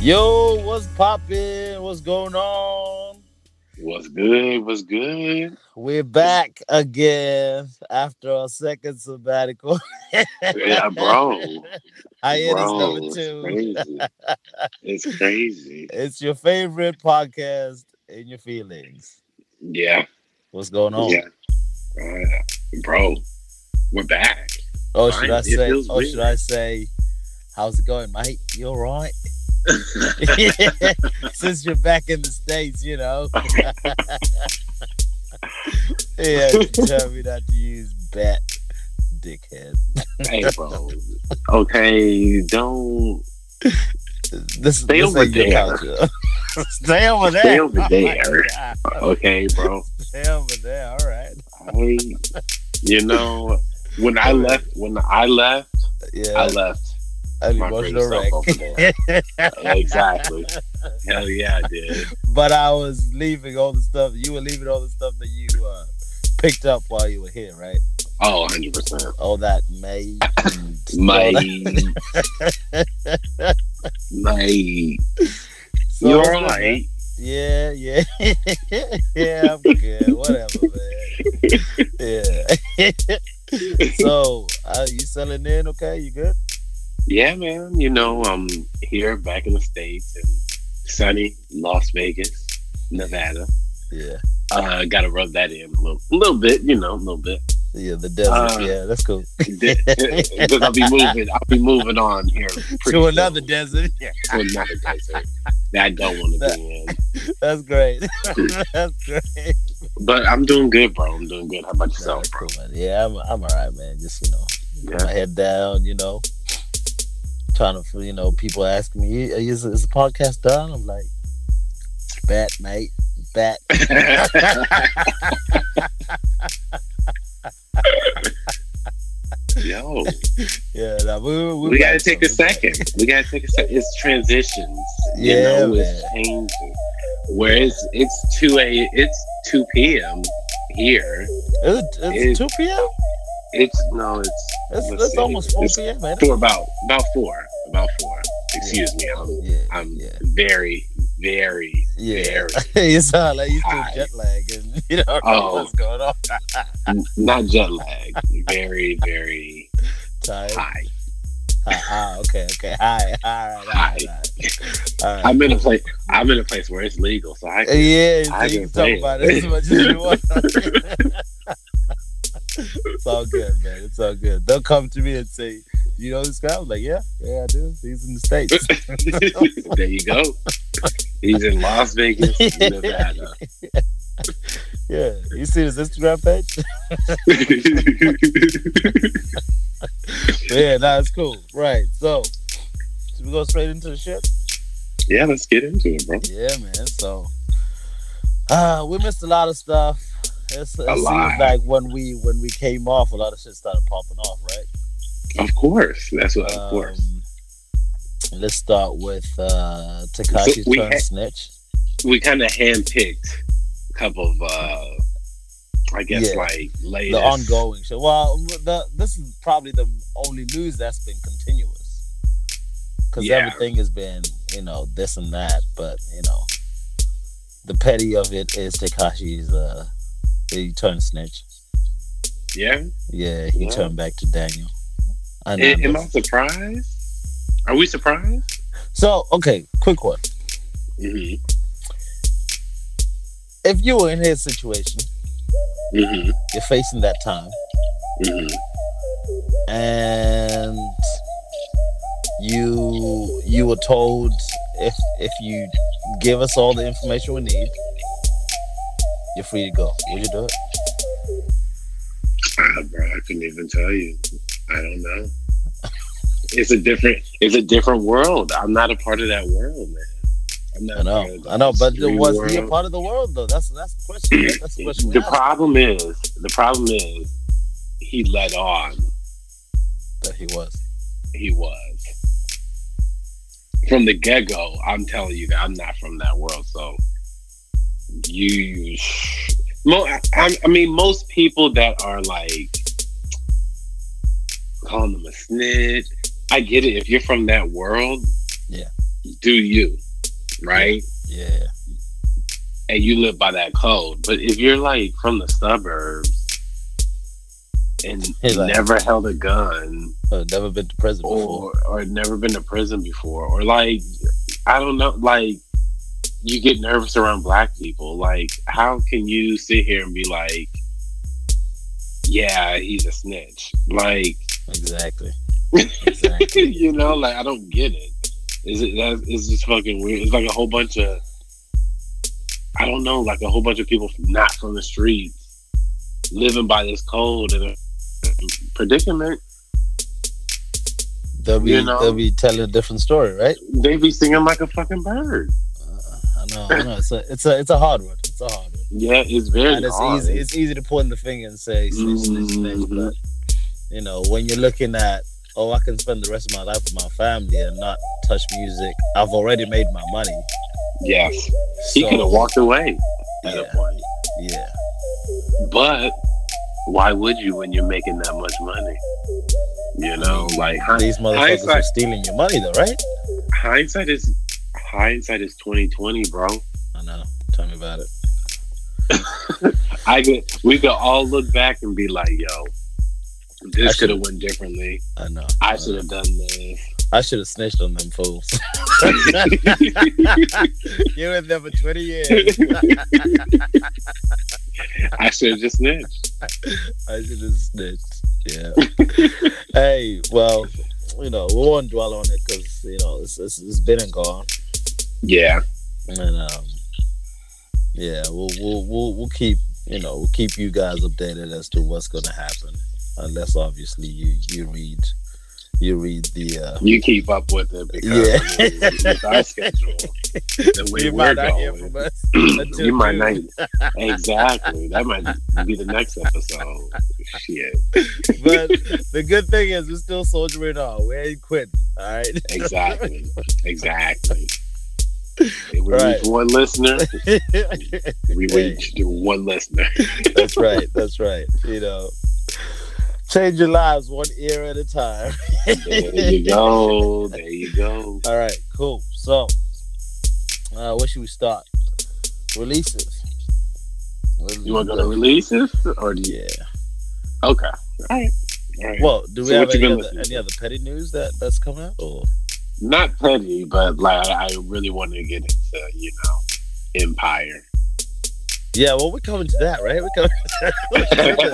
Yo, what's poppin'? What's going on? What's good? What's good? We're back again after our second sabbatical. Yeah, bro. Hiatus number 2. It's crazy. It's your favorite podcast, In Your Feelings. Yeah. What's going on? Yeah. Bro, we're back. Oh, should I say? Oh, should I say? How's it going, mate? You all right? Yeah, since you're back in the States, you know. Yeah, tell me not to use bat, dickhead. Hey, bro. Okay, don't. Stay over there. Stay over there. Stay over there. Okay, bro. Stay over there. All right. You know, when I left, yeah. I left. An emotional wreck. Exactly. Hell yeah, I did. But I was leaving all the stuff. You were leaving all the stuff that you picked up while you were here, right? Oh, 100%. All that mate. Mate. So, you're all right. Yeah. Yeah, I'm good. Whatever, man. Yeah. So, you settling in okay? You good? Yeah, man. You know, I'm here back in the States in sunny Las Vegas, Nevada. Yeah. Gotta rub that in a little bit, you know, a little bit. Yeah, the desert. Yeah, that's cool. Because I'll be moving on here to another desert. Yeah. To another desert that I don't want to be in. That's great. That's great. But I'm doing good, bro. I'm doing good. How about yourself, bro? Cool, yeah, I'm all right, man. Just, you know, put my head down, you know. Trying to, you know, people ask me, is the podcast done? I'm like, bat, mate, bat. Yo. Yeah, nah, we gotta take a second. We gotta take a second. It's transitions. You know, man. It's changing. Where it's 2 p.m. here. It's 2 p.m.? It's almost 4 p.m. man. About four. Excuse me. I'm very, very. You sound like you still jet lag, and you don't know what's going on. Not jet lag. Very, very tired. High. Okay. All right. I'm in a place where it's legal, so I can. Yeah, so you can talk about it as much as you want. It's all good, man. It's all good. They'll come to me and say, "You know this guy?" I'm like, "Yeah, I do. He's in the States." There you go. He's in Las Vegas, Nevada. Yeah, you see his Instagram page? Yeah, it's cool. Right. So, should we go straight into the shit? Yeah, let's get into it, bro. Yeah, man. So, we missed a lot of stuff. It seems like when we came off, a lot of shit started popping off, right? Of course, of course. Let's start with Tekashi Turned Snitch. We kind of handpicked a couple of, like latest the ongoing shit. Well, this is probably the only news that's been continuous because everything has been, you know, this and that. But you know, the petty of it is Tekashi's. He turned snitch. Yeah? Yeah, he turned back to Daniel. Am I surprised? Are we surprised? So, okay, quick one. Mm-hmm. If you were in his situation, mm-hmm. you're facing that time, mm-hmm. and you were told, if you give us all the information we need, you're free to go. Would you do it? Bro, I couldn't even tell you. I don't know. It's a different world. I'm not a part of that world, man. I know. But was he a part of the world though? That's the question. Right? That's the question. The problem is he let on that he was from the get go. I'm telling you that I'm not from that world, so. Most people that are like calling them a snitch, I get it. If you're from that world, yeah, do you, right? Yeah. And you live by that code. But if you're like from the suburbs and like, never held a gun, or never been to prison before, or never been to prison before, or like, I don't know, like, you get nervous around black people. Like, how can you sit here and be like, yeah, he's a snitch? Like, exactly. You know, like, I don't get it. It's just fucking weird. It's like a whole bunch of, I don't know, like a whole bunch of people not from the streets living by this code and a predicament. They'll be telling a different story, right? They be singing like a fucking bird. I know. It's a hard one. It's a hard one. Yeah, it's very hard. It's easy to point the finger and say snitch, but you know, when you're looking at, oh, I can spend the rest of my life with my family and not touch music, I've already made my money. Yes. So, he could have walked away at a point. Yeah. But why would you when you're making that much money? You know, like, these motherfuckers are stealing your money though, right? Hindsight is 20/20, bro. I know. Tell me about it. we could all look back and be like, yo, this could have went differently. I know. I should have done this. I should have snitched on them fools. You were there for 20 years. I should have just snitched. I should have snitched. Yeah. Hey, well, you know, we won't dwell on it because, you know, it's been and gone. Yeah. And yeah, we'll keep, you know, we'll keep you guys updated as to what's gonna happen. Unless obviously you read the you keep up with it because with our schedule, the way we're going, you might not. Exactly, that might be the next episode. Shit. But the good thing is we're still soldiering on. We ain't quitting. All right. Exactly. We reached one listener. We reached one listener. That's right. You know. Change your lives one ear at a time. There you go. All right, cool. So, where should we start? Releases. You want to go to releases? Or do you... Yeah. Okay. All right. Well, do we have any other petty news that's coming out? Or? Not petty, but like I really want to get into, you know, Empire. Yeah, well, we're coming to that, right?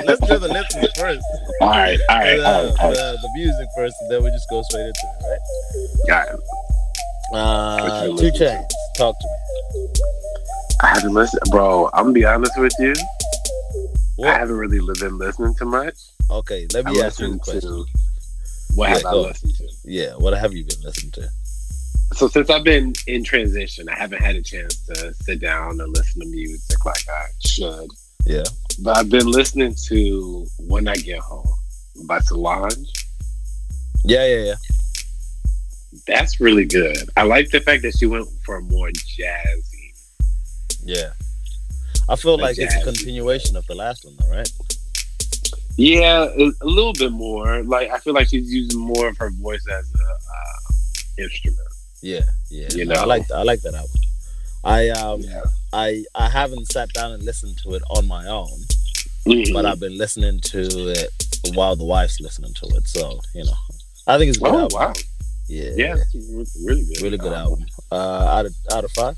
Let's do the listeners first. All right. The music first, and then we just go straight into it, right? Got it. Two Chainz, talk to me. I haven't listened, bro. I'm gonna be honest with you. What? I haven't really been listening to much. Okay, let me ask you a question. What have I listened to? Yeah, what have you been listening to? So since I've been in transition, I haven't had a chance to sit down and listen to music like I should. Yeah. But I've been listening to When I Get Home by Solange. Yeah. That's really good. I like the fact that she went for more jazzy. Yeah. I feel like it's a continuation of the last one though, right? Yeah, a little bit more. Like, I feel like she's using more of her voice as an instrument. Yeah. You know? I like that album. I haven't sat down and listened to it on my own, but I've been listening to it while the wife's listening to it. So, you know, I think it's a good album. Wow. Yeah. Really good. Really good album. Out of 5?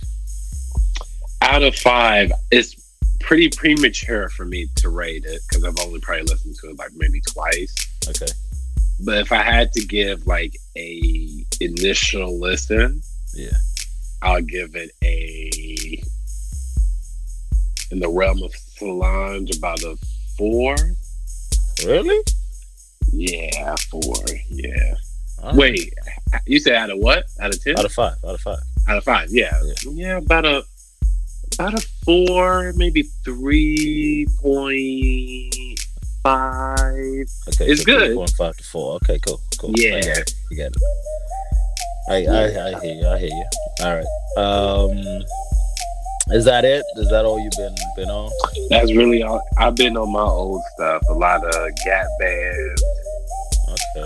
Out of 5, it's pretty premature for me to rate it because I've only probably listened to it like maybe twice. Okay. But if I had to give like a initial listen, I'll give it a, in the realm of Solange, about a 4. Really? Yeah, 4. Yeah. Right. Wait, you said out of what? Out of 10? Out of 5. Out of 5, yeah. Yeah, about a 4, maybe 3.5. Okay, it's so good. 3.5 to 4. Okay, cool. Yeah, you got it. I hear you. All right. Is that it? Is that all you've been on? That's really all. I've been on my old stuff. A lot of Gap Band. Okay.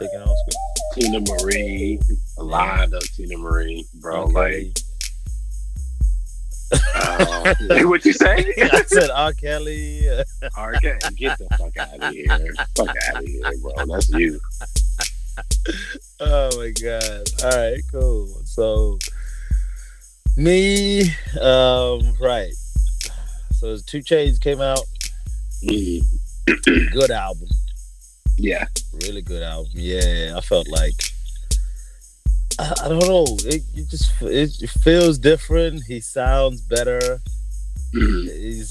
Taking old school. Tina Marie. a lot of Tina Marie, bro. Okay. Like, what you say? I said R. Kelly. R. Kelly, get the fuck out of here! Fuck out of here, bro. That's you. Oh my god! All right, cool. So me, right. So Two Chainz came out. Good album. Yeah, really good album. Yeah, I felt like I don't know. It feels different. He sounds better. He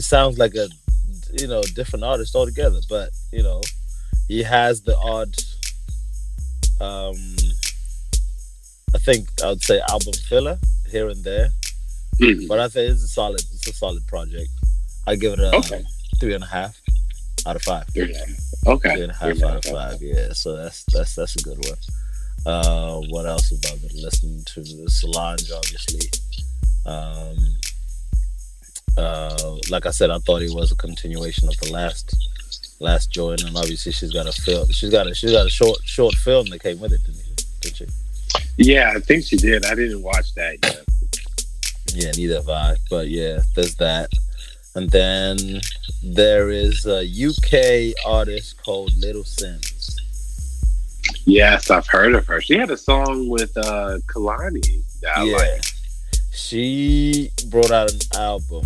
sounds like a different artist altogether. But he has the odd. I think I would say album filler here and there. But I think it's a solid project. I give it a 3.5 out of 5. 3.5. Okay. 3.5 out of 5. Yeah. So that's a good one. What else have I been listening to? Solange, obviously. Like I said, I thought it was a continuation of the last joint, and obviously she's got a film. She's got a short film that came with it, didn't she? Yeah, I think she did. I didn't watch that yet. Yeah, neither have I. But yeah, there's that. And then there is a UK artist called Little Simz. Yes, I've heard of her. She had a song with Kalani that I like. She brought out an album.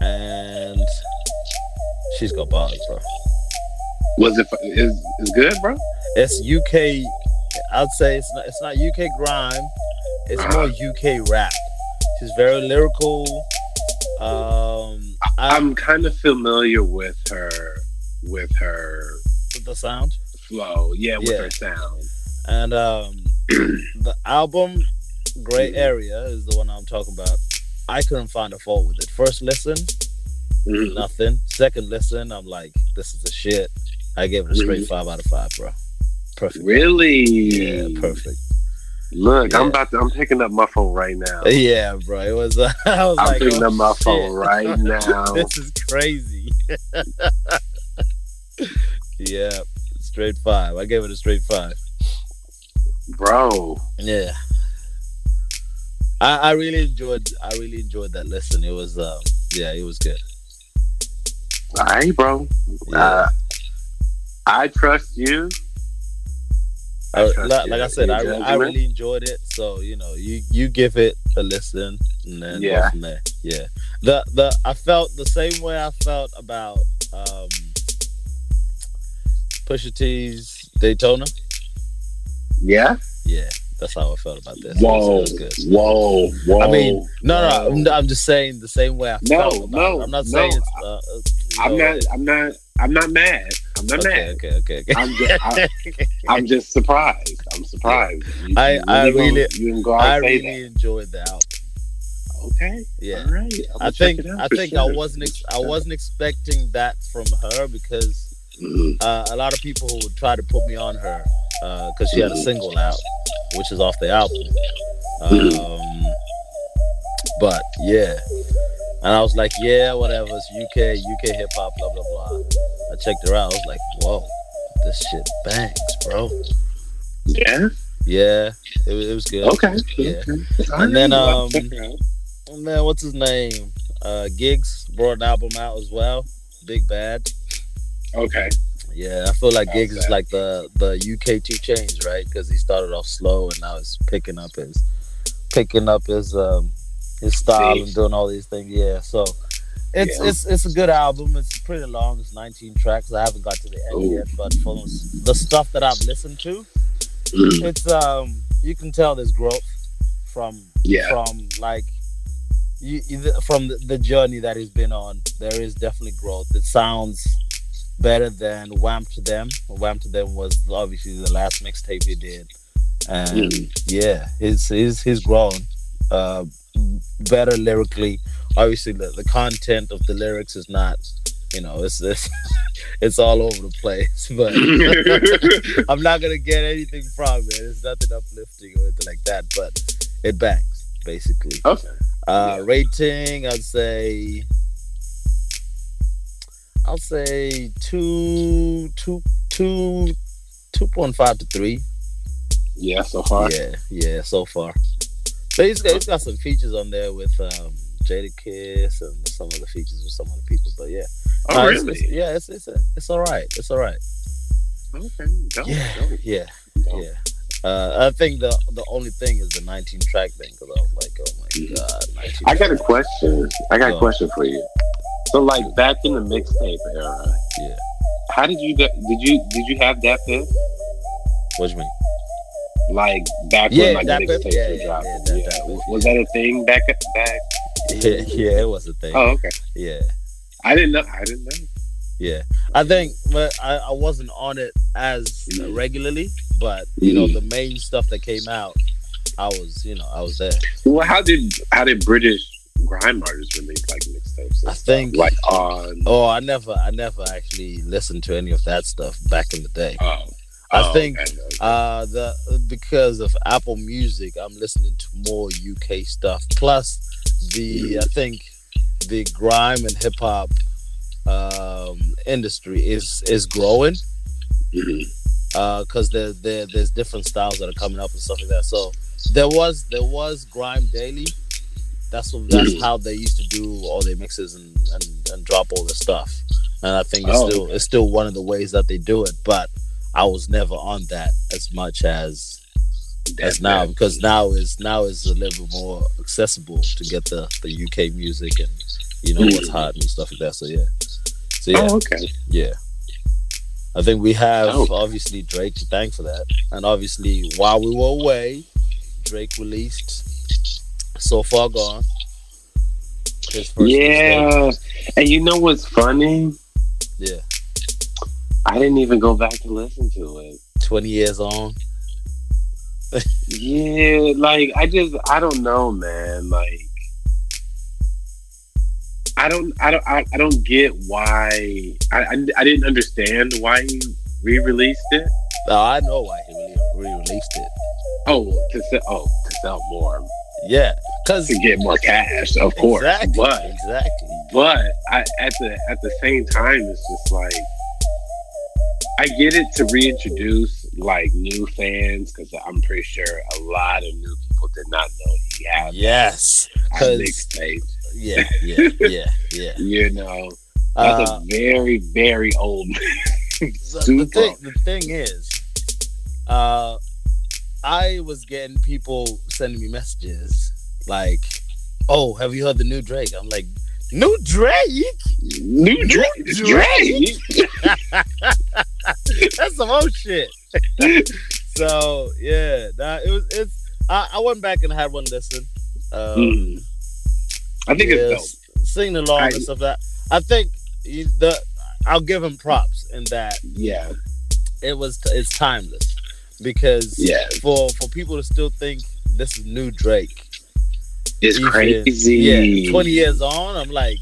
And she's got bars, bro. Was it is good, bro? It's UK. I'd say it's not UK grime. It's more UK rap. She's very lyrical. I'm kind of familiar with her, with the sound flow. Yeah, with her sound. And the album Gray Area is the one I'm talking about. I couldn't find a fault with it. First listen, nothing. Second listen, I'm like, this is the shit. I gave it a straight 5 out of 5, bro. Perfect. Really? Yeah, perfect. Look, yeah. I'm picking up my phone right now. Yeah, bro. It was. I'm picking up my phone right now. This is crazy. Yeah, straight 5. I gave it a straight 5, bro. Yeah, I really enjoyed. I really enjoyed that listen. It was. It was good. All right, bro. Yeah. I trust you. I said, I really enjoyed it. So you give it a listen, and then go from there. Yeah. The I felt the same way I felt about Pusha T's Daytona. Yeah. Yeah, that's how I felt about this. Whoa, so good. Whoa. I mean, no. I'm just saying the same way I felt. About it. I'm not saying it's. I'm not mad. I'm not mad. Okay. I'm just surprised. I'm surprised. I really enjoyed the album. Okay. Yeah. All right. I wasn't expecting that from her because a lot of people would try to put me on her because she had a single out, which is off the album. But yeah. And I was like, yeah, whatever. It's UK hip hop, blah, blah, blah. I checked her out. I was like, whoa, this shit bangs, bro. Yeah? Yeah, it was good. Okay. Yeah. And then, what's his name? Giggs brought an album out as well. Big Bad. Okay. Yeah, I feel like Giggs is like the UK Two Chainz, right? Because he started off slow and now he's picking up his his style and doing all these things, yeah. So it's a good album. It's pretty long. It's 19 tracks. I haven't got to the end yet, but for the stuff that I've listened to, it's you can tell there's growth from the journey that he's been on. There is definitely growth. It sounds better than Wamped Them. Wamped Them was obviously the last mixtape he did, and he's grown. Better lyrically, obviously the content of the lyrics is not, it's all over the place. But I'm not gonna get anything from it. It's nothing uplifting or anything like that. But it bangs basically. Okay. Rating, I'll say 2.5 to 3. Yeah, so far. Yeah, so far. But he's got some features on there with Jada Kiss and some of the features with some other people. But yeah. Oh, really? It's all right. It's all right. Okay. Dope. I think the only thing is the 19 track thing, because I was like, oh my god. I got a question for you. So like back in the mixtape era, yeah. How did you have that piff? What do you mean? Like back when like mixtapes were dropping. Was that a thing back? Yeah, it was a thing. Oh, okay. Yeah. I didn't know. Yeah, I think I wasn't on it as regularly, but you know, the main stuff that came out, I was there. Well, how did British grime artists release like mixtapes? I think stuff? Like I never actually listened to any of that stuff back in the day. I think because of Apple Music, I'm listening to more UK stuff. Plus, I think the grime and hip hop industry is growing, because there's different styles that are coming up and stuff like that. So there was Grime Daily. That's how they used to do all their mixes and drop all their stuff. And I think it's still one of the ways that they do it. But I was never on that as much as now, because now is a little bit more accessible to get the UK music and you know what's hot and stuff like that. So yeah. So, yeah. Oh, okay. Yeah. I think we have obviously Drake to thank for that. And obviously, while we were away, Drake released So Far Gone. His first mistake. And you know what's funny? Yeah. I didn't even go back to listen to it. 20 years on. Yeah, like, I don't know, man. Like, I don't get why I didn't understand why he re-released it. No, I know why he re-released it. To sell more. Yeah, to get more cash, of course. Exactly, but at the same time, it's just like I get it to reintroduce like new fans, because I'm pretty sure a lot of new people did not know he had mixtape. Yeah. You know, that's a very, very old. The thing is, I was getting people sending me messages like, "Oh, have you heard the new Drake?" I'm like, "New Drake." That's some old shit. So yeah, I went back and had one listen. I think it's dope. Singing along and stuff like that. I think I'll give him props in that. Yeah, it's timeless, because for people to still think this is new Drake, it's crazy. Yeah, 20 years on, I'm like,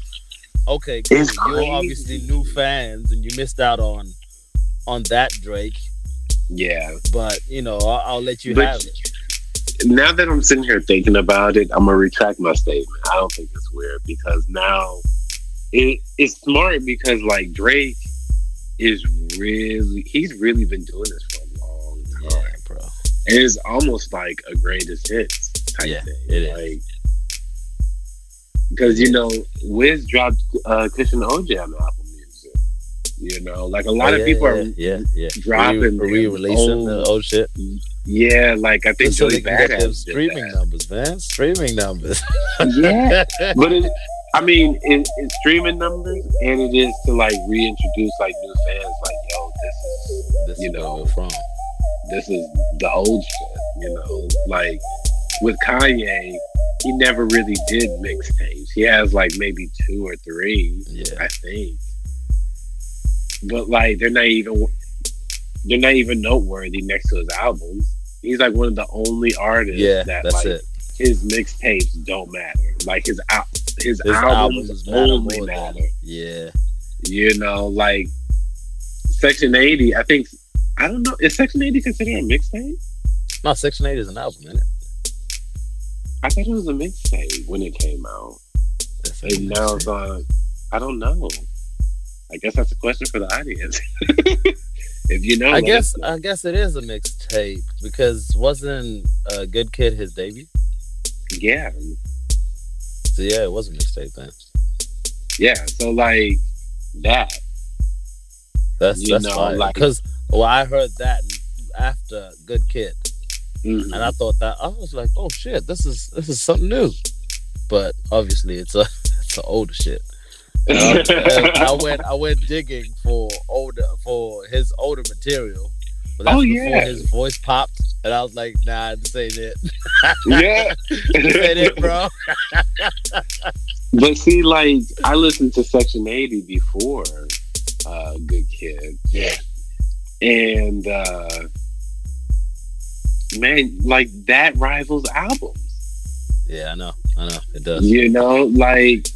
okay, cool. You're obviously new fans and you missed out on that Drake. Yeah, but you know, I'll let you have it. Now that I'm sitting here thinking about it, I'm gonna retract my statement. I don't think it's weird, because now it's smart, because like Drake he's really been doing this for a long time, bro. And it's almost like a greatest hits type thing. It is. Because you know, Wiz dropped Cushion OJ on Apple Music. You know, like a lot of people are dropping, re-releasing the old shit. Yeah, like I think Joey Badass streaming numbers, man. Streaming numbers. Yeah, but it's streaming numbers, and it is to like reintroduce like new fans. Like, yo, this is the old shit. You know, like with Kanye, he never really did mixtapes. He has like maybe 2 or 3, I think. But like they're not even noteworthy next to his albums. He's like one of the only artists that his mixtapes don't matter. Like his albums only matter. Yeah. You know, like Section 80, I think, I don't know, is Section 80 considered a mixtape? No, Section 80 is an album, isn't it? I thought it was a mixtape when it came out. And now it's on, I don't know. I guess that's a question for the audience. If you know, I guess it is a mixtape, because wasn't Good Kid his debut? Yeah. So yeah, it was a mixtape then. Yeah, so like that. That's fine. Because I heard that after Good Kid, mm-hmm. and I thought that I was like, oh shit, this is something new. But obviously, it's an older shit. I went digging for his older material. But that's before his voice popped, and I was like, nah, this ain't it. Yeah, this ain't it, bro. But see, like, I listened to Section 80 before Good Kid. Yeah. And man, like, that rivals albums. Yeah, I know it does. You know, like,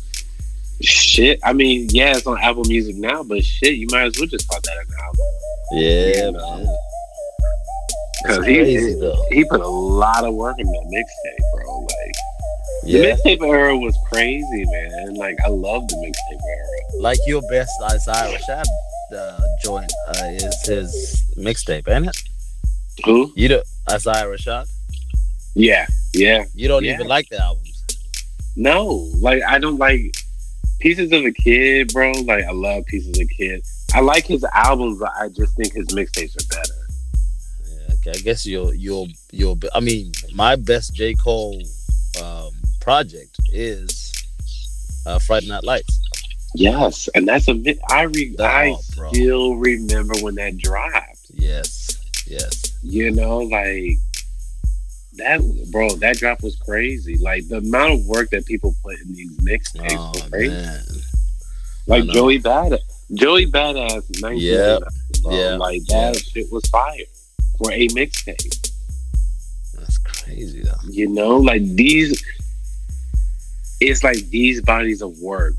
shit, I mean, yeah, it's on Apple Music now, but shit, you might as well just call that an album. Yeah, man. Because he put a lot of work in that mixtape, bro. Like, the mixtape era was crazy, man. Like, I love the mixtape era. Like, your best Isaiah Rashad joint is his mixtape, ain't it? Who? You do Isaiah Rashad? Yeah. You don't even like the albums? No, like, I don't like Pieces of a Kid, bro. Like, I love Pieces of a Kid. I like his albums, but I just think his mixtapes are better. Yeah, okay. I guess you'll. I mean, my best J. Cole project is Friday Night Lights. Yes, and that's a bit. I still remember when that dropped. Yes. You know, like that, bro. That drop was crazy. Like, the amount of work that people put in these mixtapes was crazy. Man. Like Joey Badass, 19. Yeah. Like, that shit was fire for a mixtape. That's crazy, though. You know, like, these bodies of work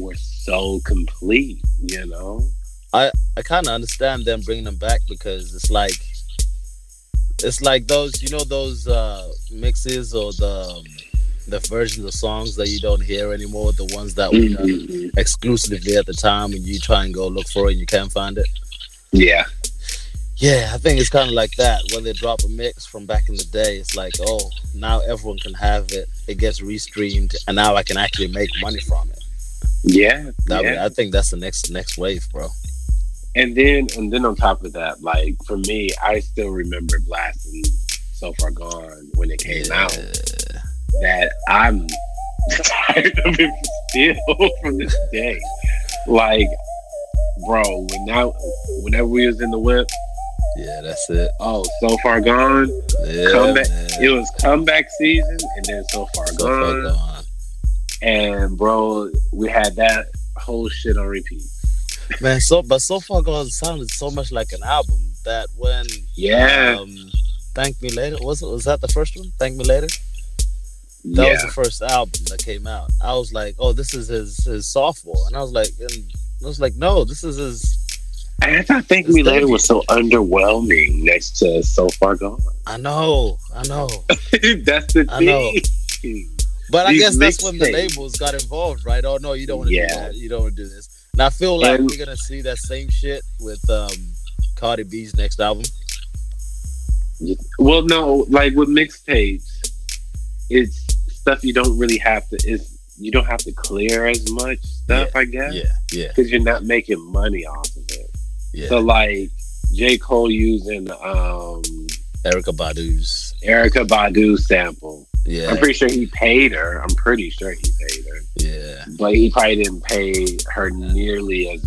were so complete. You know, I kind of understand them bringing them back, because it's like those, you know, those mixes or the versions of songs that you don't hear anymore, the ones that we done exclusively at the time, and you try and go look for it and you can't find it. Yeah, I think it's kind of like that. When they drop a mix from back in the day, it's like, oh, now everyone can have it. It gets restreamed, and now I can actually make money from it. Yeah, I think that's the next wave, bro. And then on top of that, like, for me, I still remember blasting So Far Gone when it came out. That I'm tired of it still from this day. Like, bro, whenever we was in the whip, yeah, that's it. Oh, So Far Gone, Comeback. It was Comeback Season, and then So Far Gone. And bro, we had that whole shit on repeat. Man, but So Far Gone sounded so much like an album that when Thank Me Later was that the first one? Thank Me Later. That was the first album that came out. I was like, oh, this is his sophomore. And I was like, no, this is his. And I thought Thank Me Later was so underwhelming next to So Far Gone. I know. That's the thing. But I guess that's when the labels got involved, right? Oh no, you don't want to do that. You don't want to do this. And I feel like we're gonna see that same shit with Cardi B's next album. Well, no, like with mixtapes, it's stuff you don't really have to. You don't have to clear as much stuff, I guess. Yeah. Because you're not making money off of it. Yeah. So like J. Cole using Erykah Badu's sample. Yeah. I'm pretty sure he paid her. Yeah. But he probably didn't pay her nearly as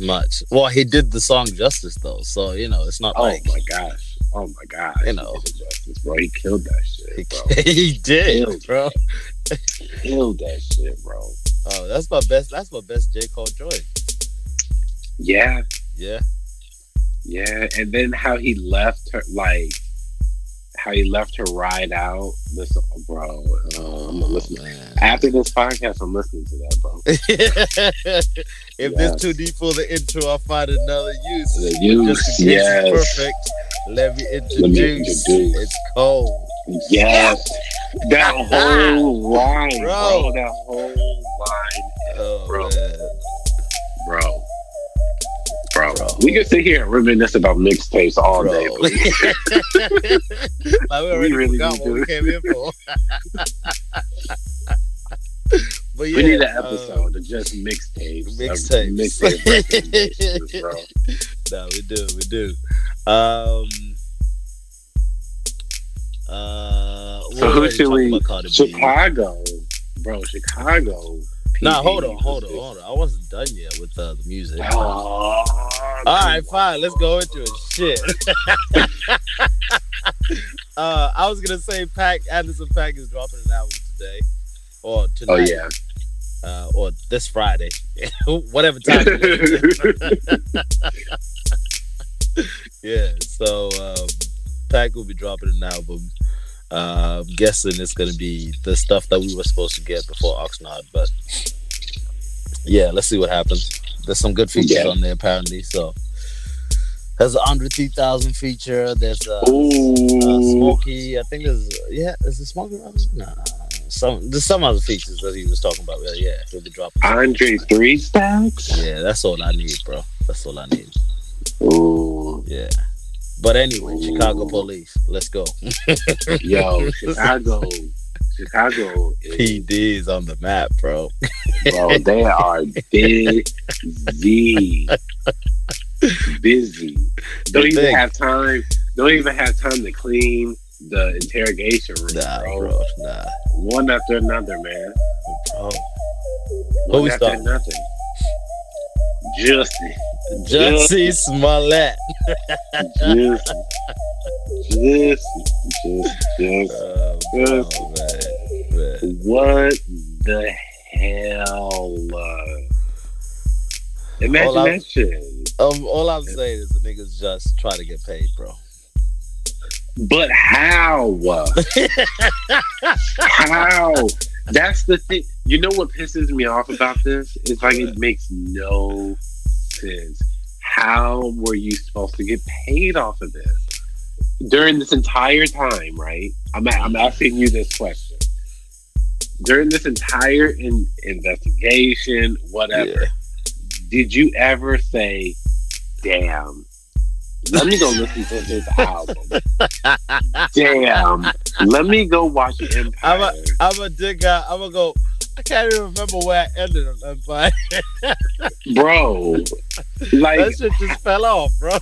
much. Well, he did the song justice, though. So, you know, it's not like... Oh, my gosh. You know. He did it justice, bro. He killed that shit, bro. He did, bro. Killed that shit, bro. Oh, that's my best J. Cole joint. Yeah. Yeah. Yeah, and then how he left her, like... How he left her ride out, listen, bro. I'm gonna listen. After this podcast, I'm listening to that, bro. If this too deep for the intro, I'll find another use. Just in case it's perfect. Let me introduce. It's Cole. Yes. That whole line, bro. That whole line, bro. bro. We could sit here and reminisce about mixtapes all day. Like, we already forgot what we came in for. But yeah, we need an episode of just mixtapes. Mixtapes, bro. No, we do. So who should we? Chicago, bro. Chicago. Nah, hold on. I wasn't done yet with the music. Oh, all right, fine. Let's go into it. Shit. I was gonna say, Anderson .Paak is dropping an album today. Or tonight. Oh, yeah. Or this Friday. Whatever time it is. Yeah, so Pack will be dropping an album. I'm guessing it's going to be the stuff that we were supposed to get before Oxnard. But, yeah, let's see what happens. There's some good features on there, apparently. So, there's an Andre 3000 feature. There's a Smokey. I think there's... Yeah, is it Smokey Robinson? Nah. There's some other features that he was talking about. But yeah, he'll be dropping. Andre 3000? Yeah, that's all I need, bro. That's all I need. Ooh. Yeah. But anyway, ooh. Chicago police. Let's go. Yo, Chicago. Chicago. PD's on the map, bro. Bro, they are busy. Busy. Don't even have time to clean the interrogation room. Nah, bro. One after another, man. Bro. One after another. Jussie Smollett. Jussie. What the hell? Imagine that shit. All I'm saying is the niggas just try to get paid, bro. But how? How? That's the thing. You know what pisses me off about this? It's like it makes no sense. How were you supposed to get paid off of this? During this entire time, right? I'm asking you this question. During this entire investigation, whatever, did you ever say, damn, let me go listen to this album. Damn. Let me go watch Empire. I'm a dig out. I'm gonna go. I can't even remember where I ended on Empire. Bro. Like, that shit just fell off, bro.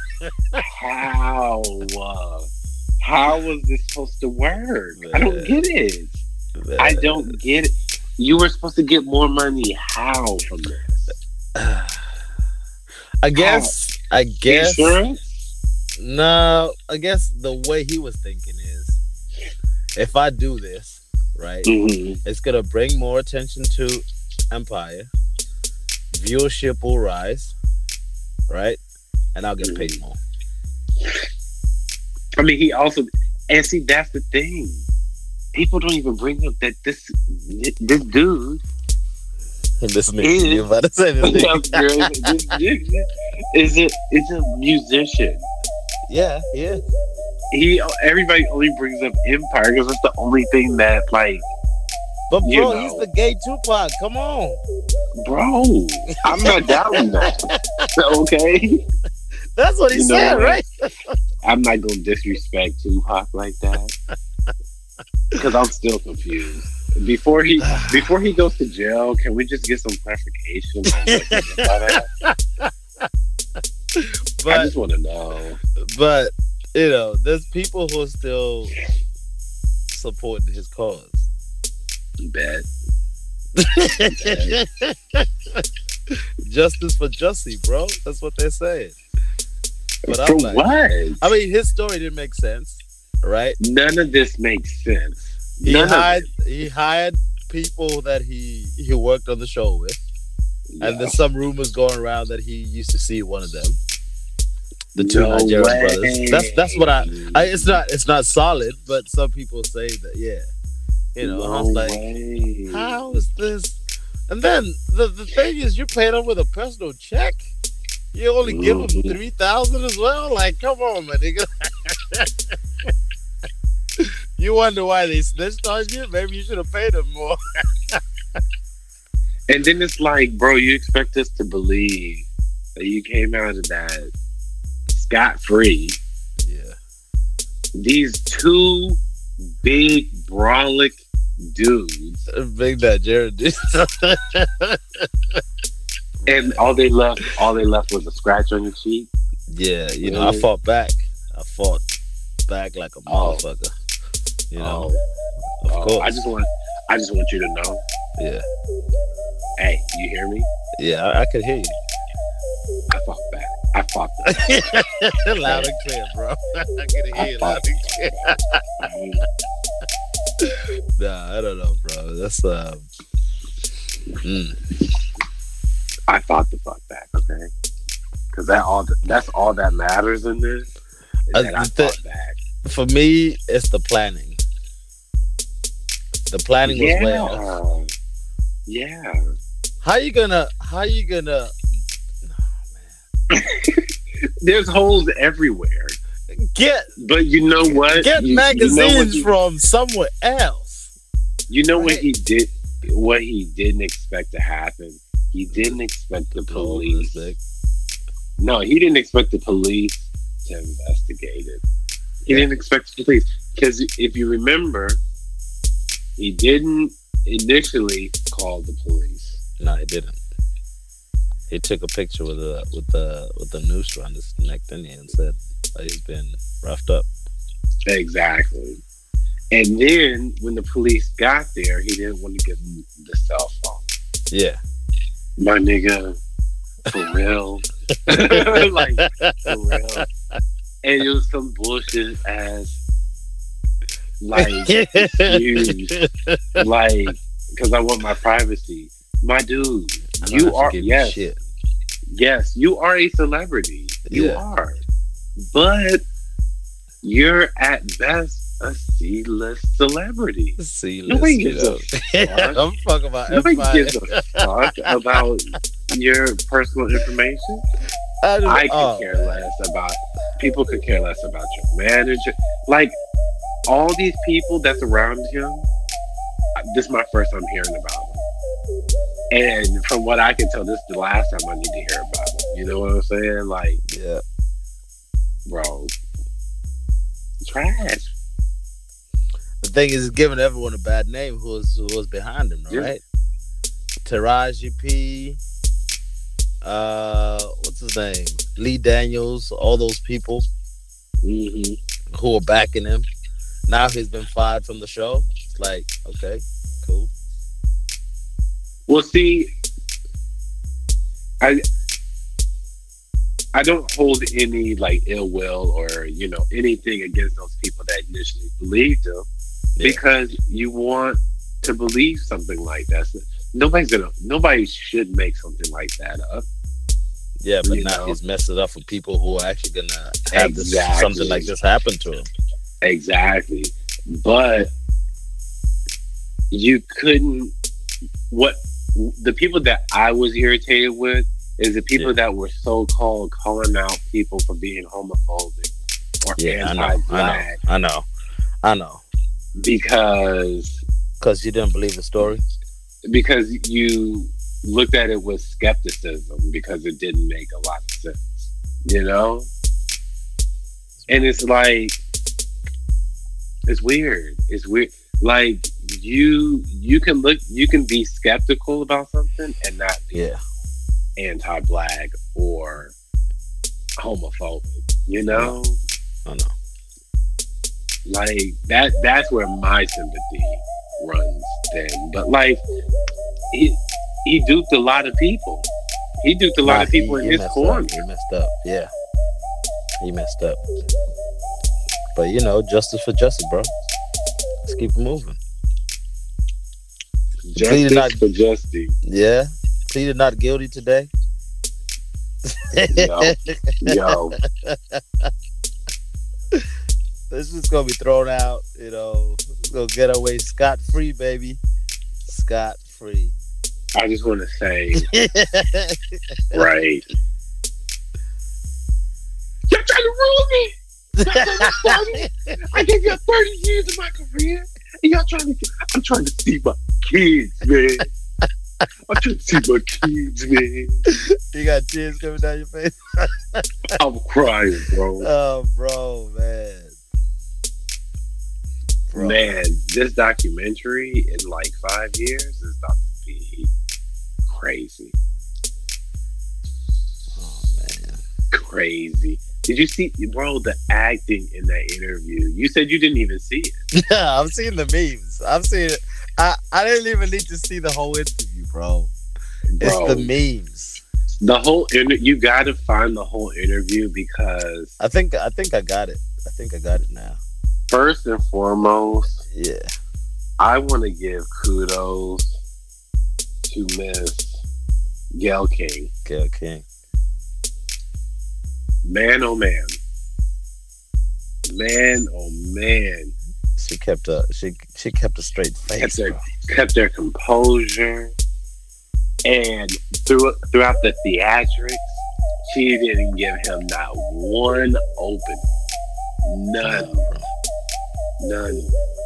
How was this supposed to work? Man. I don't get it. Man. I don't get it. You were supposed to get more money. How from this? I guess. Insurance? No, I guess the way he was thinking is, if I do this, right, it's going to bring more attention to Empire, viewership will rise, right, and I'll get paid more. I mean, he also, and see, that's the thing. People don't even bring up that this dude, this nigga, you about to say this nigga, is a musician. Yeah. Everybody only brings up Empire because it's the only thing that, like. But bro, he's the gay Tupac. Come on, bro. I'm not doubting that. Okay. That's what he said, right? I'm not gonna disrespect Tupac like that because I'm still confused. Before he goes to jail, can we just get some clarification on what that? But, I just want to know. But, you know, there's people who are still supporting his cause. Bad. Justice for Jussie, bro. That's what they're saying. But for what? I mean, his story didn't make sense, right? None of this makes sense. He hired people that he worked on the show with. Yeah. And there's some rumors going around that he used to see one of them, the two Nigerian brothers. That's what I. It's not solid, but some people say that. Yeah, you know. No, I was like, how is this? And then the thing is, you paid him with a personal check. You only give him 3,000 as well. Like, come on, my nigga. You wonder why they snitched on you? Maybe you should have paid him more. And then it's like, bro, you expect us to believe So you came out of that scot-free. Yeah. These two big brolic dudes. Big Nigerian dudes. And all they left was a scratch on your cheek. Yeah, you know, I fought back. I fought back like a motherfucker. You know, of course. I just want you to know. Yeah. Hey, you hear me? Yeah, I could hear you. I fought back. I fought back. Loud and clear, bro. I could hear you loud and clear. Nah, I don't know, bro. That's I fought the fuck back, okay? Because that's all that matters in this. I fought back. For me, it's the planning. The planning was way off. Yeah. How you gonna? Oh, man. There's holes everywhere. But you know what? Get magazines from somewhere else. You know what he did? What he didn't expect to happen. He didn't expect the police. No, he didn't expect the police to investigate it. He didn't expect the police, because if you remember, he didn't initially call the police. No, he didn't. He took a picture with the noose around his neck, didn't he, and said he's been roughed up. Exactly. And then when the police got there, he didn't want to give them the cell phone. Yeah. My nigga, for real. Like, for real. And it was some bullshit ass, like, huge, like, because I want my privacy. My dude, you are, yes, you are a celebrity. You are. But you're at best a C-list celebrity. Nobody gives a fuck. I'm talking about Empire. Nobody gives a fuck about your personal information. I could care less about. People could care less about your manager. Like, all these people that's around him, this is my first time hearing about him. And from what I can tell, this is the last time I need to hear about him. You know what I'm saying? Like, yeah, bro, trash. The thing is, giving everyone a bad name who was behind him, right? Yeah. Taraji P. What's his name? Lee Daniels. All those people who were backing him. Now he's been fired from the show. It's like, okay, cool. Well, see, I don't hold any like ill will or, you know, anything against those people that initially believed him. Because you want to believe something like that. So nobody should make something like that up. Yeah, but now he's messing up for people who are actually gonna have this, something like this happen to him. Exactly. But you couldn't. What the people that I was irritated with is the people that were so-called calling out people for being homophobic or anti-black. I know. Because you didn't believe the story? Because you looked at it with skepticism because it didn't make a lot of sense, you know? And it's like, it's weird. Like, you can be skeptical about something and not be anti-black or homophobic, you know? I know. Like, that's where my sympathy runs thin. But like, he duped a lot of people. He duped a lot of people in his corner. He messed up. Yeah. He messed up. But you know, justice for justice, bro. Let's keep it moving. Justice for justice. Yeah. Pleaded not guilty today. Yo. This is gonna be thrown out, you know. It's gonna get away scot-free, baby. Scot-free. I just want to say, right? You're trying to ruin me. You're trying to I gave you 30 years of my career, and y'all trying to. I'm trying to see my kids, man. I can't see my kids, man. You got tears coming down your face? I'm crying, bro. Oh, bro, man. Bro. Man, this documentary in like 5 years is about to be crazy. Oh, man. Crazy. Did you see, bro, the acting in that interview? You said you didn't even see it. Yeah, I've seen the memes. I've seen it. I didn't even need to see the whole interview, bro. It's the memes. The whole interview. You got to find the whole interview because I think I got it. I think I got it now. First and foremost, yeah, I want to give kudos to Miss Gayle King. Gayle King. Man, oh man. Man, oh man. She kept a she kept a straight face. Kept their composure, and throughout the theatrics, she didn't give him not one open, none.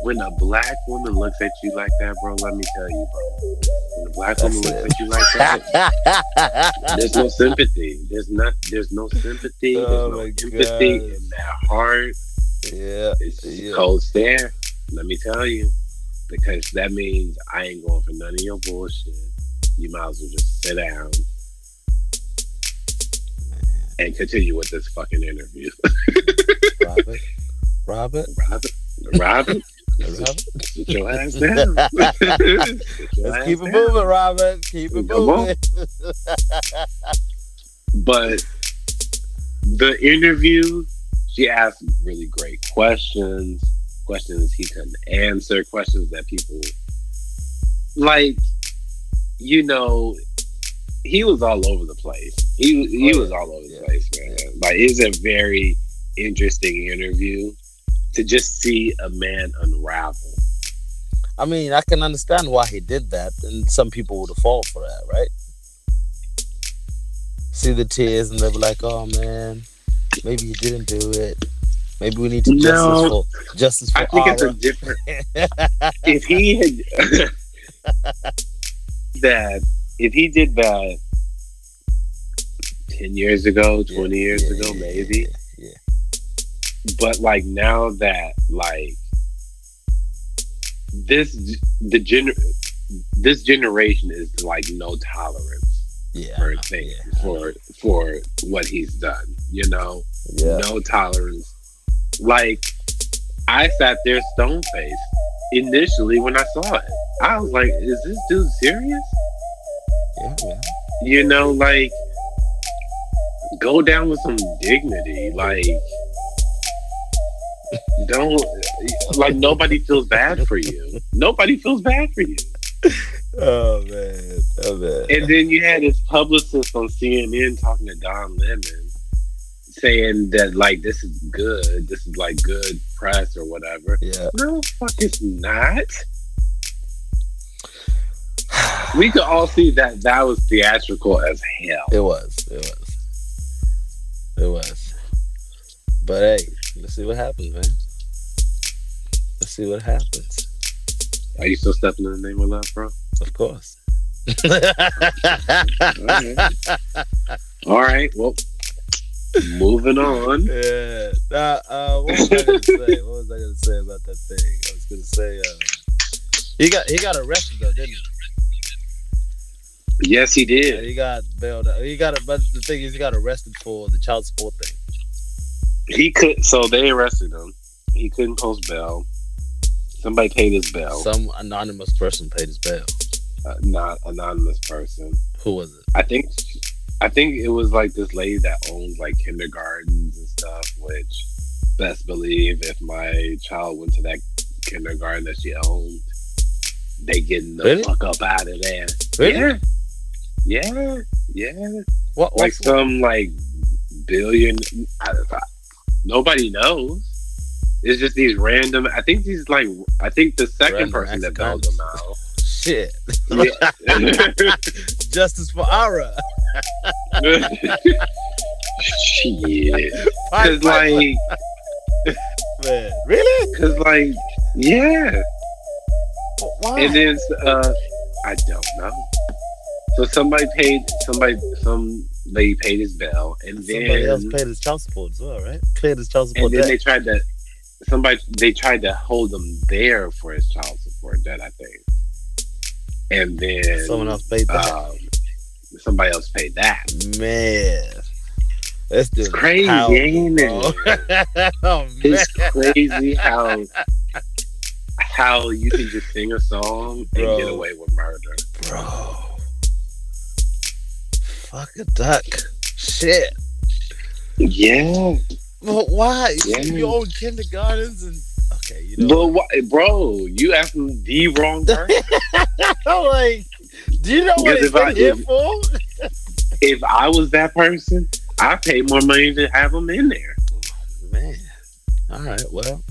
When a black woman looks at you like that, bro, let me tell you, bro. When a black woman looks at you like that, there's no sympathy. There's no sympathy. Oh, there's no empathy in that heart. Yeah, it's cold stare. Let me tell you, because that means I ain't going for none of your bullshit. You might as well just sit down and continue with this fucking interview. Robert, sit your ass down. Let's keep it moving, Robert. Keep it moving. But the interview. She asked really great questions he couldn't answer, questions that people like. You know, he was all over the place. He was all over the place, man. Like, it's a very interesting interview to just see a man unravel. I mean, I can understand why he did that, and some people would have fallen for that, right? See the tears, and they'll be like, "Oh man. Maybe you didn't do it. Maybe we need to justice for I think Ara. It's a different." If he had that, if he did that 10 years ago, 20 years ago, maybe. Yeah. But like now that like this generation is like no tolerance. Yeah, for things, for what he's done, you know, no tolerance. Like, I sat there stone faced initially when I saw it. I was like, "Is this dude serious?" Yeah, man. You know, like, go down with some dignity. Like, don't like nobody feels bad for you. Nobody feels bad for you. Oh man. And then you had his publicist on CNN talking to Don Lemon, saying that like this is like good press or whatever. Yeah. No, fuck, it's not. We could all see that was theatrical as hell. It was. But hey, let's see what happens, man. Let's see what happens. Are you still stepping in the name of love, bro? Of course. All right. Well, moving on. Yeah. What was I going to say? What was I going to say about that thing? I was going to say he got arrested though, didn't he? Yes, he did. Yeah, he got bailed out. But the thing is, he got arrested for the child support thing. So they arrested him. He couldn't post bail. Somebody paid his bail. Some anonymous person paid his bail. Not anonymous person. Who was it? I think it was like this lady that owns like kindergartens and stuff. Which, best believe, if my child went to that kindergarten that she owned, they getting the fuck up out of there. Really? Yeah. What? Like some like billion. Nobody knows. It's just these random. I think the second random person that bailed him out. Shit. Yeah. Justice for Ara. Shit. Cause like, man, really? Cause like, yeah. Why? And then I don't know. So somebody paid his bail, and then somebody else paid his child support as well, right? Cleared his child support. And then they tried to hold him there for his child support debt, I think. And then someone else paid that. Somebody else paid that. Man, that's just crazy, ain't it? Oh, it's crazy how you can just sing a song and get away with murder, bro. Fuck a duck, shit. Yeah. But why? Yeah. Your own kindergartens and okay, you know. But why, bro? You asking the wrong person. Like, do you know what it's here for? If I was that person, I'd pay more money to have him in there. Oh, man. All right. Well,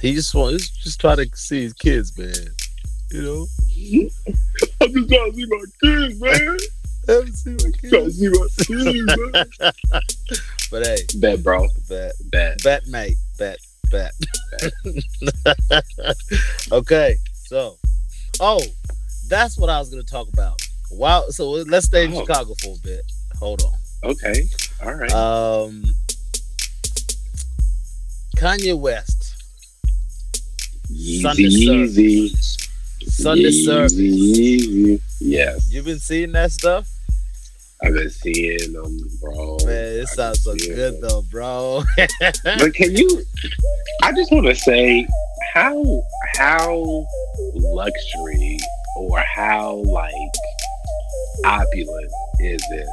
he just trying to see his kids, man. You know. I'm just trying to see my kids, man. I haven't seen my kids. But hey, bet, bro. Bet, mate. Bet. Okay, so, that's what I was gonna talk about. Wow. So let's stay in Chicago for a bit. Hold on. Okay. All right. Kanye West. Yeezy. Sunday service. Yes. You've been seeing that stuff? I've been seeing them, bro. Man, it sounds so good, though, bro. But I just want to say how luxury or how, like, opulent is it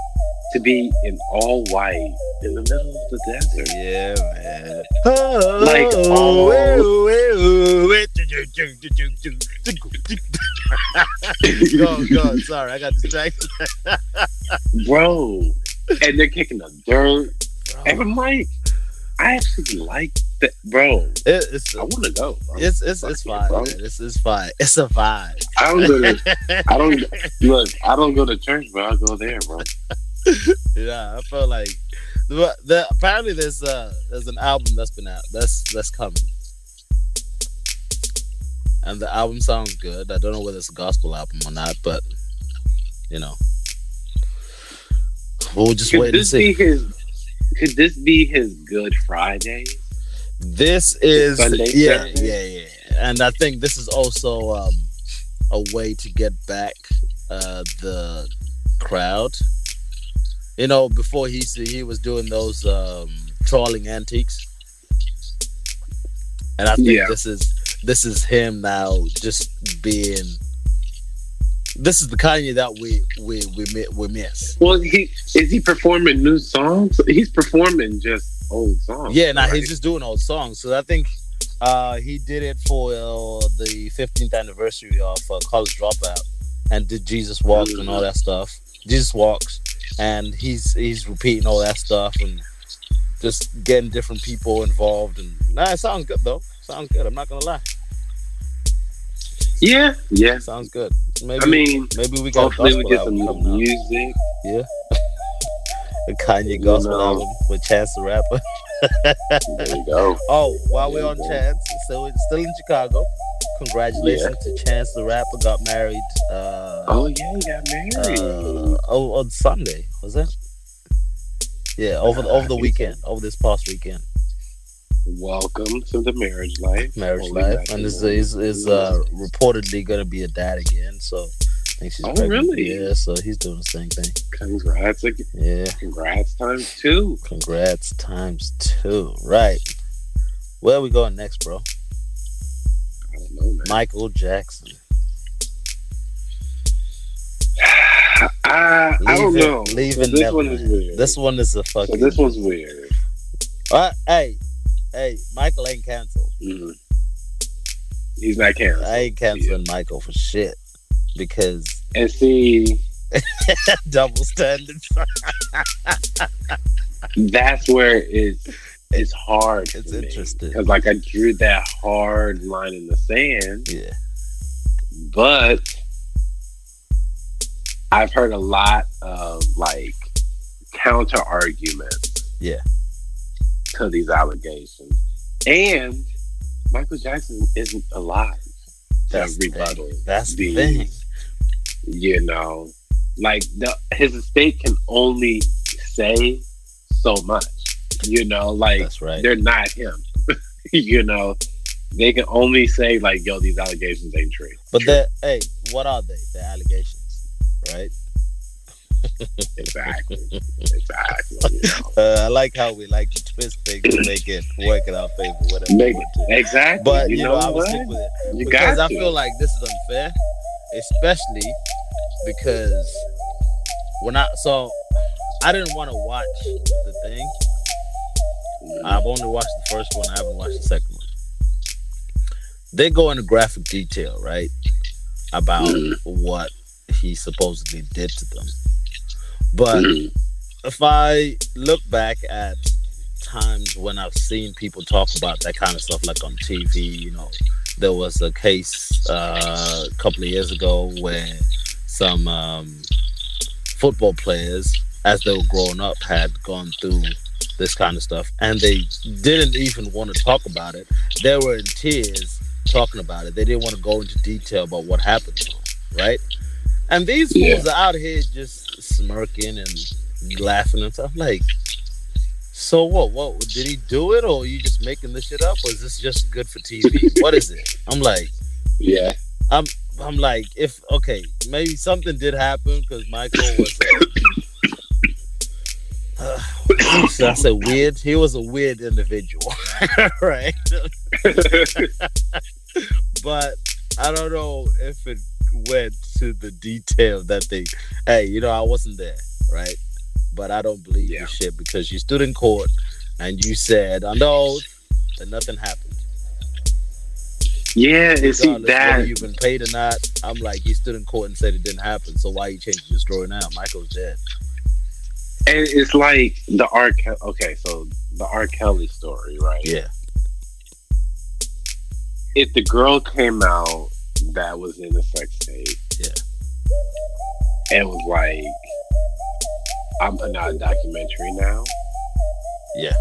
to be in all white in the middle of the desert? Yeah, man. Oh, like, Go, sorry, I got distracted. Bro, and they're kicking the dirt. Bro. And I'm like, I actually like that, bro. I want to go. Bro. It's fine. Bro. It's fine. It's a vibe. I don't go to church, but I go there, bro. Yeah, I feel like apparently there's an album that's been out that's coming. And the album sounds good. I don't know whether it's a gospel album or not, but you know, we'll just wait and see. Could this be his Good Friday? This is Sunday. And I think this is also a way to get back the crowd. You know, before he was doing those trolling antiques, and I think this is him now just being. This is the Kanye that we miss. Well, is he performing new songs? He's performing just old songs. Yeah, now he's just doing old songs. So I think he did it for the 15th anniversary of College Dropout and did Jesus Walks and all that stuff. Jesus Walks, and he's repeating all that stuff and just getting different people involved. And it sounds good though. Sounds good. I'm not gonna lie. Yeah. Sounds good. Maybe, maybe we got hopefully we get some music. Yeah. The Kanye gospel album with Chance the Rapper. There you go. Chance, so it's still in Chicago. Congratulations to Chance the Rapper. Got married. He got married. On Sunday, was that? Yeah, over the weekend, over this past weekend. Welcome to the marriage life. And is reportedly going to be a dad again. So I think she's pregnant. Really? Yeah, so he's doing the same thing. Congrats again. Yeah. Congrats times two. Right. Where are we going next, bro? I don't know, man. Michael Jackson. I don't know. This one is a fucking... So this one's weird. Hey, Michael ain't canceled. Mm-hmm. He's not canceled. I ain't canceling Michael for shit because double standards. That's where it's hard. It's interesting because I drew that hard line in the sand. Yeah, but I've heard a lot of counter arguments. Yeah. To these allegations, and Michael Jackson isn't alive to rebuttal. That's the thing. You know, Like, his estate can only say so much, you know? Like, that's right. They're not him, you know? They can only say, like, yo, these allegations ain't true. But, hey, what are they? They're allegations, right? Exactly. You know. I like how we like to twist things to make it work in our favor, whatever. Exactly. But you know, I would stick with it because I feel like this is unfair, especially because I didn't want to watch the thing. I've only watched the first one. I haven't watched the second one. They go into graphic detail, right, about what he supposedly did to them. But if I look back at times when I've seen people talk about that kind of stuff, like on TV, you know, there was a case a couple of years ago where some football players, as they were growing up, had gone through this kind of stuff, and they didn't even want to talk about it. They were in tears talking about it. They didn't want to go into detail about what happened to them, right? And these fools are out here just smirking and laughing and stuff. Like, so what? What did he do it, or are you just making this shit up, or is this just good for TV? What is it? I'm like, yeah. I'm like, if okay, maybe something did happen because Michael was. So I said weird. He was a weird individual, right? But I don't know if it went to the detail that they, hey, you know, I wasn't there, right? But I don't believe your shit because you stood in court and you said under oath that nothing happened. Yeah, it's that. Whether you've been paid or not, I'm like, you stood in court and said it didn't happen. So why are you changing your story now? Michael's dead. And it's like the R. Kelly. Okay, so the R. Kelly story, right? Yeah. If the girl came out that was in the sex tape, and was like, I'm not a documentary now. Yeah.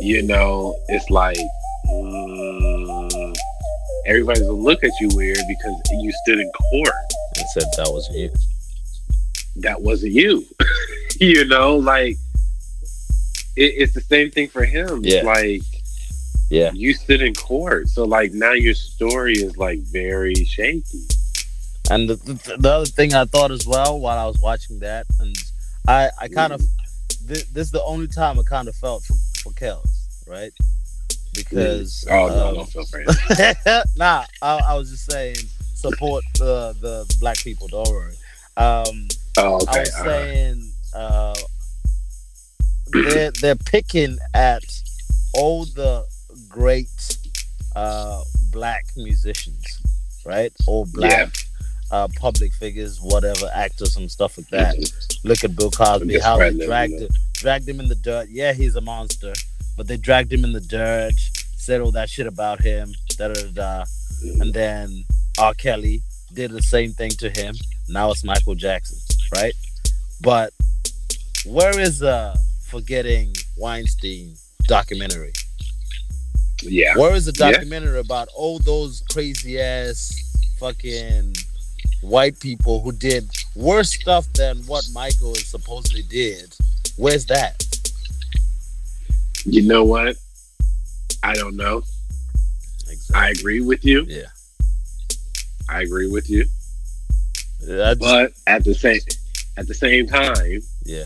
You know, it's like everybody's gonna look at you weird because you stood in court and said that wasn't you. That wasn't you. You know, like it's the same thing for him. Yeah. Like, yeah, you stood in court, so like now your story is like very shaky. And the other thing I thought as well while I was watching that, and I kind of this is the only time I kind of felt for Kells, right? Because no, I don't feel for him. Nah, I was just saying support the black people. Don't worry. Okay. I was saying they're picking at all the great black musicians, right? Or black public figures, whatever, actors and stuff like that. Look at Bill Cosby, how they dragged him in the dirt. Yeah, he's a monster, but they dragged him in the dirt, said all that shit about him, and then R. Kelly did the same thing to him. Now it's Michael Jackson, right? But where is Forgetting Weinstein documentary? Yeah. Where is the documentary about all those crazy ass fucking white people who did worse stuff than what Michael supposedly did? Where's that? You know what? I don't know. Exactly. I agree with you. Yeah. I agree with you. But at the same time, yeah,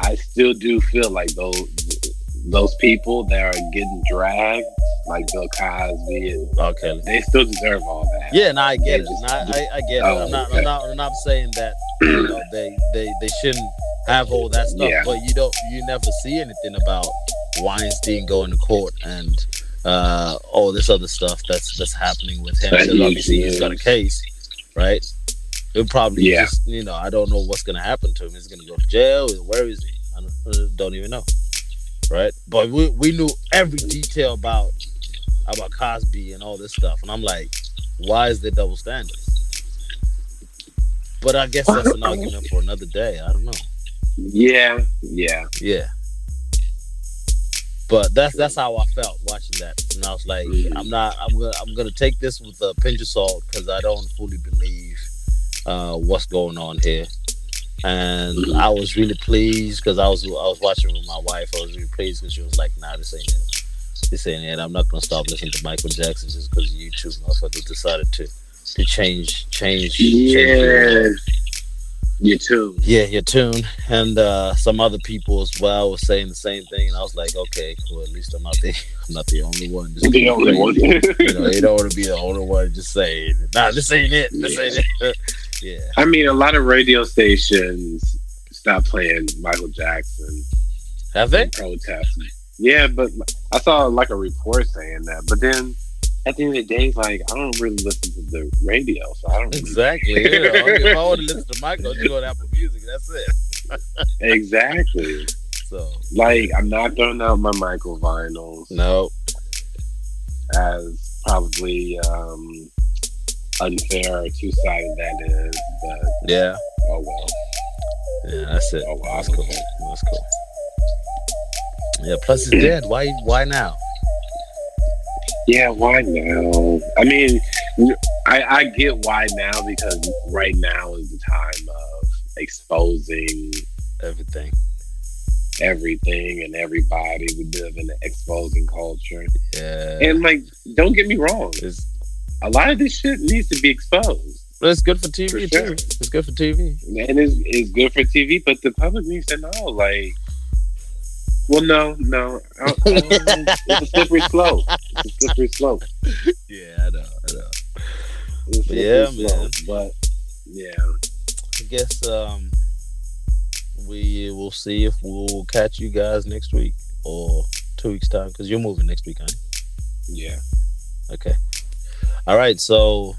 I still do feel like those people that are getting dragged, like Bill Cosby and R. Kelly, they still deserve all that. Yeah, and I get it. I get it. I'm not saying that, you know, they shouldn't have all that stuff. Yeah. But you never see anything about Weinstein going to court and all this other stuff that's happening with him. Because obviously he's got a case, right? It probably just, you know, I don't know what's gonna happen to him. Is he gonna go to jail? Where is he? I don't even know. Right, but we knew every detail about Cosby and all this stuff, and I'm like, why is there double standard? But I guess that's an argument for another day. I don't know. Yeah. But that's how I felt watching that, and I was like, I'm gonna take this with a pinch of salt because I don't fully believe what's going on here. And I was really pleased because I was watching with my wife. I was really pleased because she was like, "Nah, this ain't it. This ain't it. I'm not gonna stop listening to Michael Jackson just because YouTube motherfuckers decided to change your tune." Yeah, your tune. And some other people as well were saying the same thing. And I was like, okay, cool. At least I'm not the only one. You know, you don't want to be the only one just saying, "Nah, this ain't it. This ain't it." Yeah. I mean, a lot of radio stations stopped playing Michael Jackson. Have they? Protest. Yeah, but I saw like a report saying that. But then at the end of the day, like, I don't really listen to the radio, so I don't exactly. Really... Yeah. If I want to listen to Michael, just go to Apple Music. That's it. Exactly. So, like, I'm not throwing out my Michael vinyls. No. As probably unfair or two-sided that is, but yeah. Oh well. Yeah, that's it. Oh well, that's cool. That's cool. Yeah. Plus, he's dead. Why now? Yeah, why now? I mean, I get why now because right now is the time of exposing everything and everybody. We live in an exposing culture. Yeah. And like, don't get me wrong, a lot of this shit needs to be exposed. But it's good for TV too. It's good for TV. And it's good for TV, but the public needs to know, like, well, no. It's a slippery slope. Yeah, I know. Yeah, slope, man. But, yeah. I guess we will see if we'll catch you guys next week or 2 weeks' time, because you're moving next week, aren't you? Yeah. Okay. All right, so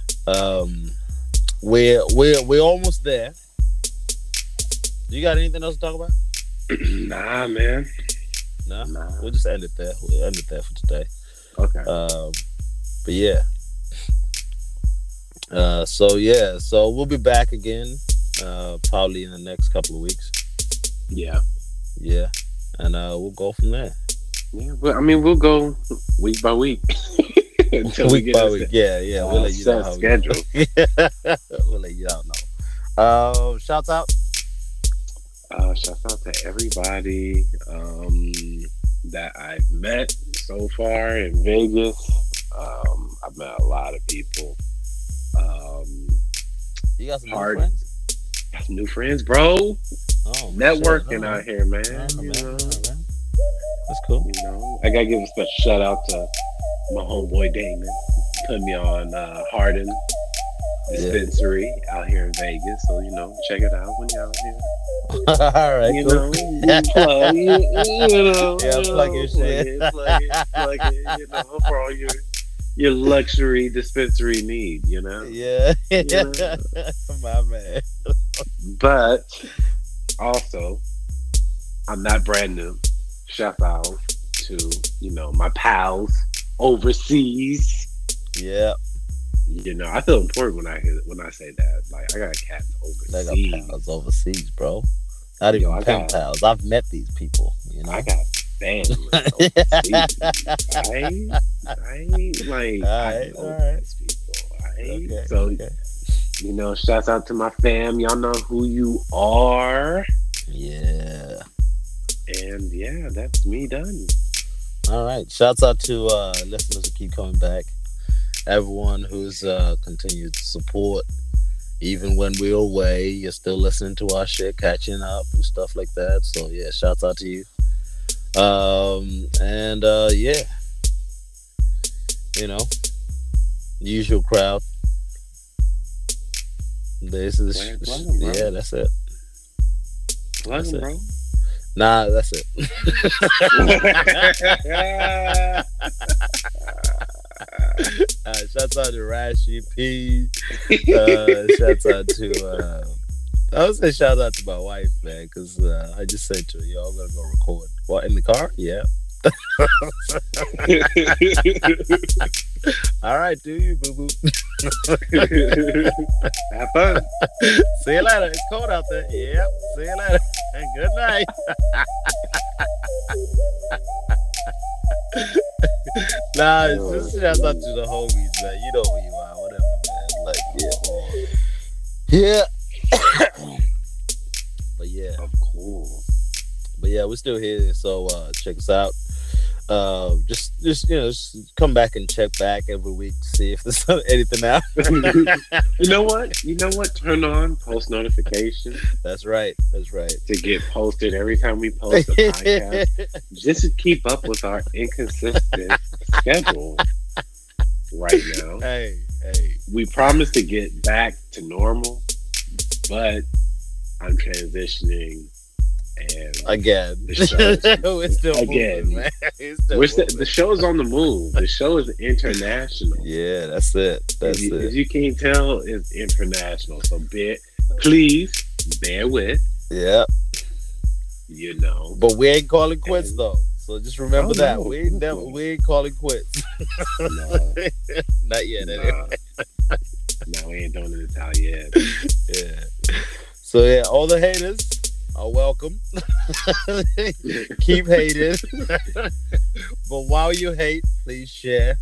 we're almost there. You got anything else to talk about? Nah, man. Nah. We'll just end it there. We'll end it there for today. Okay. But yeah. So we'll be back again, probably in the next couple of weeks. Yeah. Yeah, and we'll go from there. Yeah, well, I mean, we'll go week by week. Week by week. Yeah. We'll let you know how schedule. We'll let you all know. Shouts out to everybody that I've met so far in Vegas. I've met a lot of people. You got some new friends? Got some new friends, bro. Oh, networking out here, man. You know. That's cool. You know, I gotta give a special shout out to my homeboy Damon. Put me on Hardin Dispensary out here in Vegas, so you know, check it out when y'all here. All right, you know, plug it, you know, for all your luxury dispensary need, you know. Yeah, you know? My man. But also, I'm not brand new. Shout out to my pals overseas. Yeah. You know, I feel important when I say that. Like, I got cats overseas. I got pals overseas, bro. Not even pen pals. I've met these people. You know, I got fans overseas. I know these people. You know, shouts out to my fam. Y'all know who you are. Yeah. And yeah, that's me done. All right. Shouts out to listeners who keep coming back. Everyone who's continued to support, even when we're away, you're still listening to our shit, catching up and stuff like that. So yeah, shouts out to you. Usual crowd. This is that's it. That's it. Bro. Nah, that's it. Shouts out to Rashi P. Shouts out to I would say shout out to my wife, man, because I just said to her, "Yo, I'm gonna go record." What, in the car? Yeah. All right, do you, boo boo? Have fun. See you later. It's cold out there. Yep. See you later. And good night. Nah, it's just shout out to the homies, man. You know who you are, whatever, man. Like, yeah. Yeah. But yeah. I'm cool. But yeah, we're still here, so check us out. Just come back and check back every week to see if there's anything out. You know what? Turn on post notifications. That's right. To get posted every time we post a podcast, just to keep up with our inconsistent schedule right now. Hey. We promise to get back to normal, but I'm transitioning. And again, the show's on the move. The show is international. Yeah, that's it. As you can't tell, it's international. So please bear with. Yeah, you know. But we ain't calling quits though. So just remember that we ain't calling quits. No, not yet. Anyway. No, we ain't throwing in the towel yet. Yeah. So yeah, all the haters are welcome. Keep hating. But while you hate, please share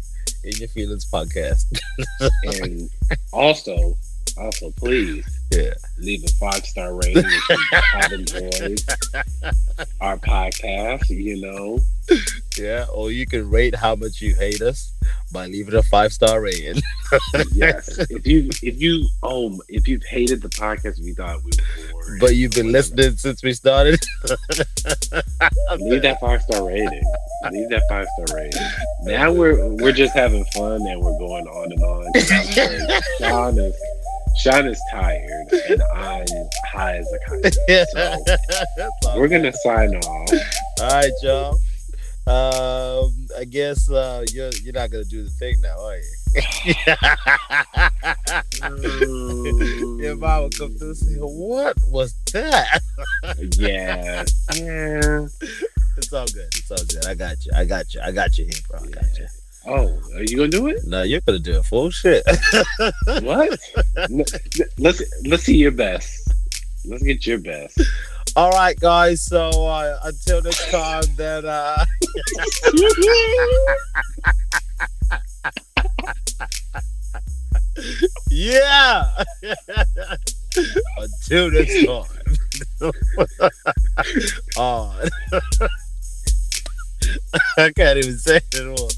In Your Feelings podcast. And also please leave a 5-star rating if you have enjoyed our podcast, you know. Yeah, or you can rate how much you hate us by leaving a 5-star rating. Yes. If you've hated the podcast, we thought we were bored. But you've been listening since we started. Leave that 5-star rating. Now we're just having fun and we're going on and on. Sean is tired and I'm high as a kite. So we're gonna sign off. All right, y'all. I guess you're not gonna do the thing now, are you? If I would come through and say, what was that? Yeah. It's all good. I got you here, bro. I got you. Oh, are you gonna do it? No, you're gonna do it. Full shit. What? Let's see your best. Let's get your best. All right, guys. So until next time, then. Yeah. Until next time. I can't even say it at all.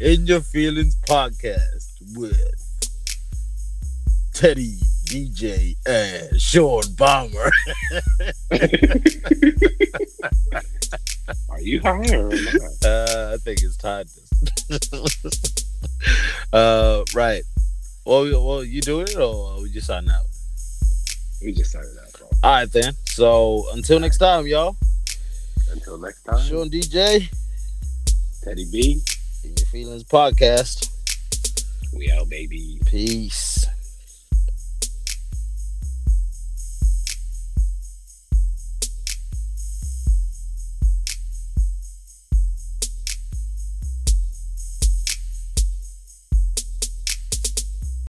In Your Feelings podcast with Teddy, DJ, and Sean Bomber. Are you high or not? I think it's tiredness. Right. Well, you do it or we just sign out? We just sign out, bro. All right, then. So until next time, y'all. Until next time. Sean DJ. Teddy B. In Your Feelings podcast. We out, baby. Peace.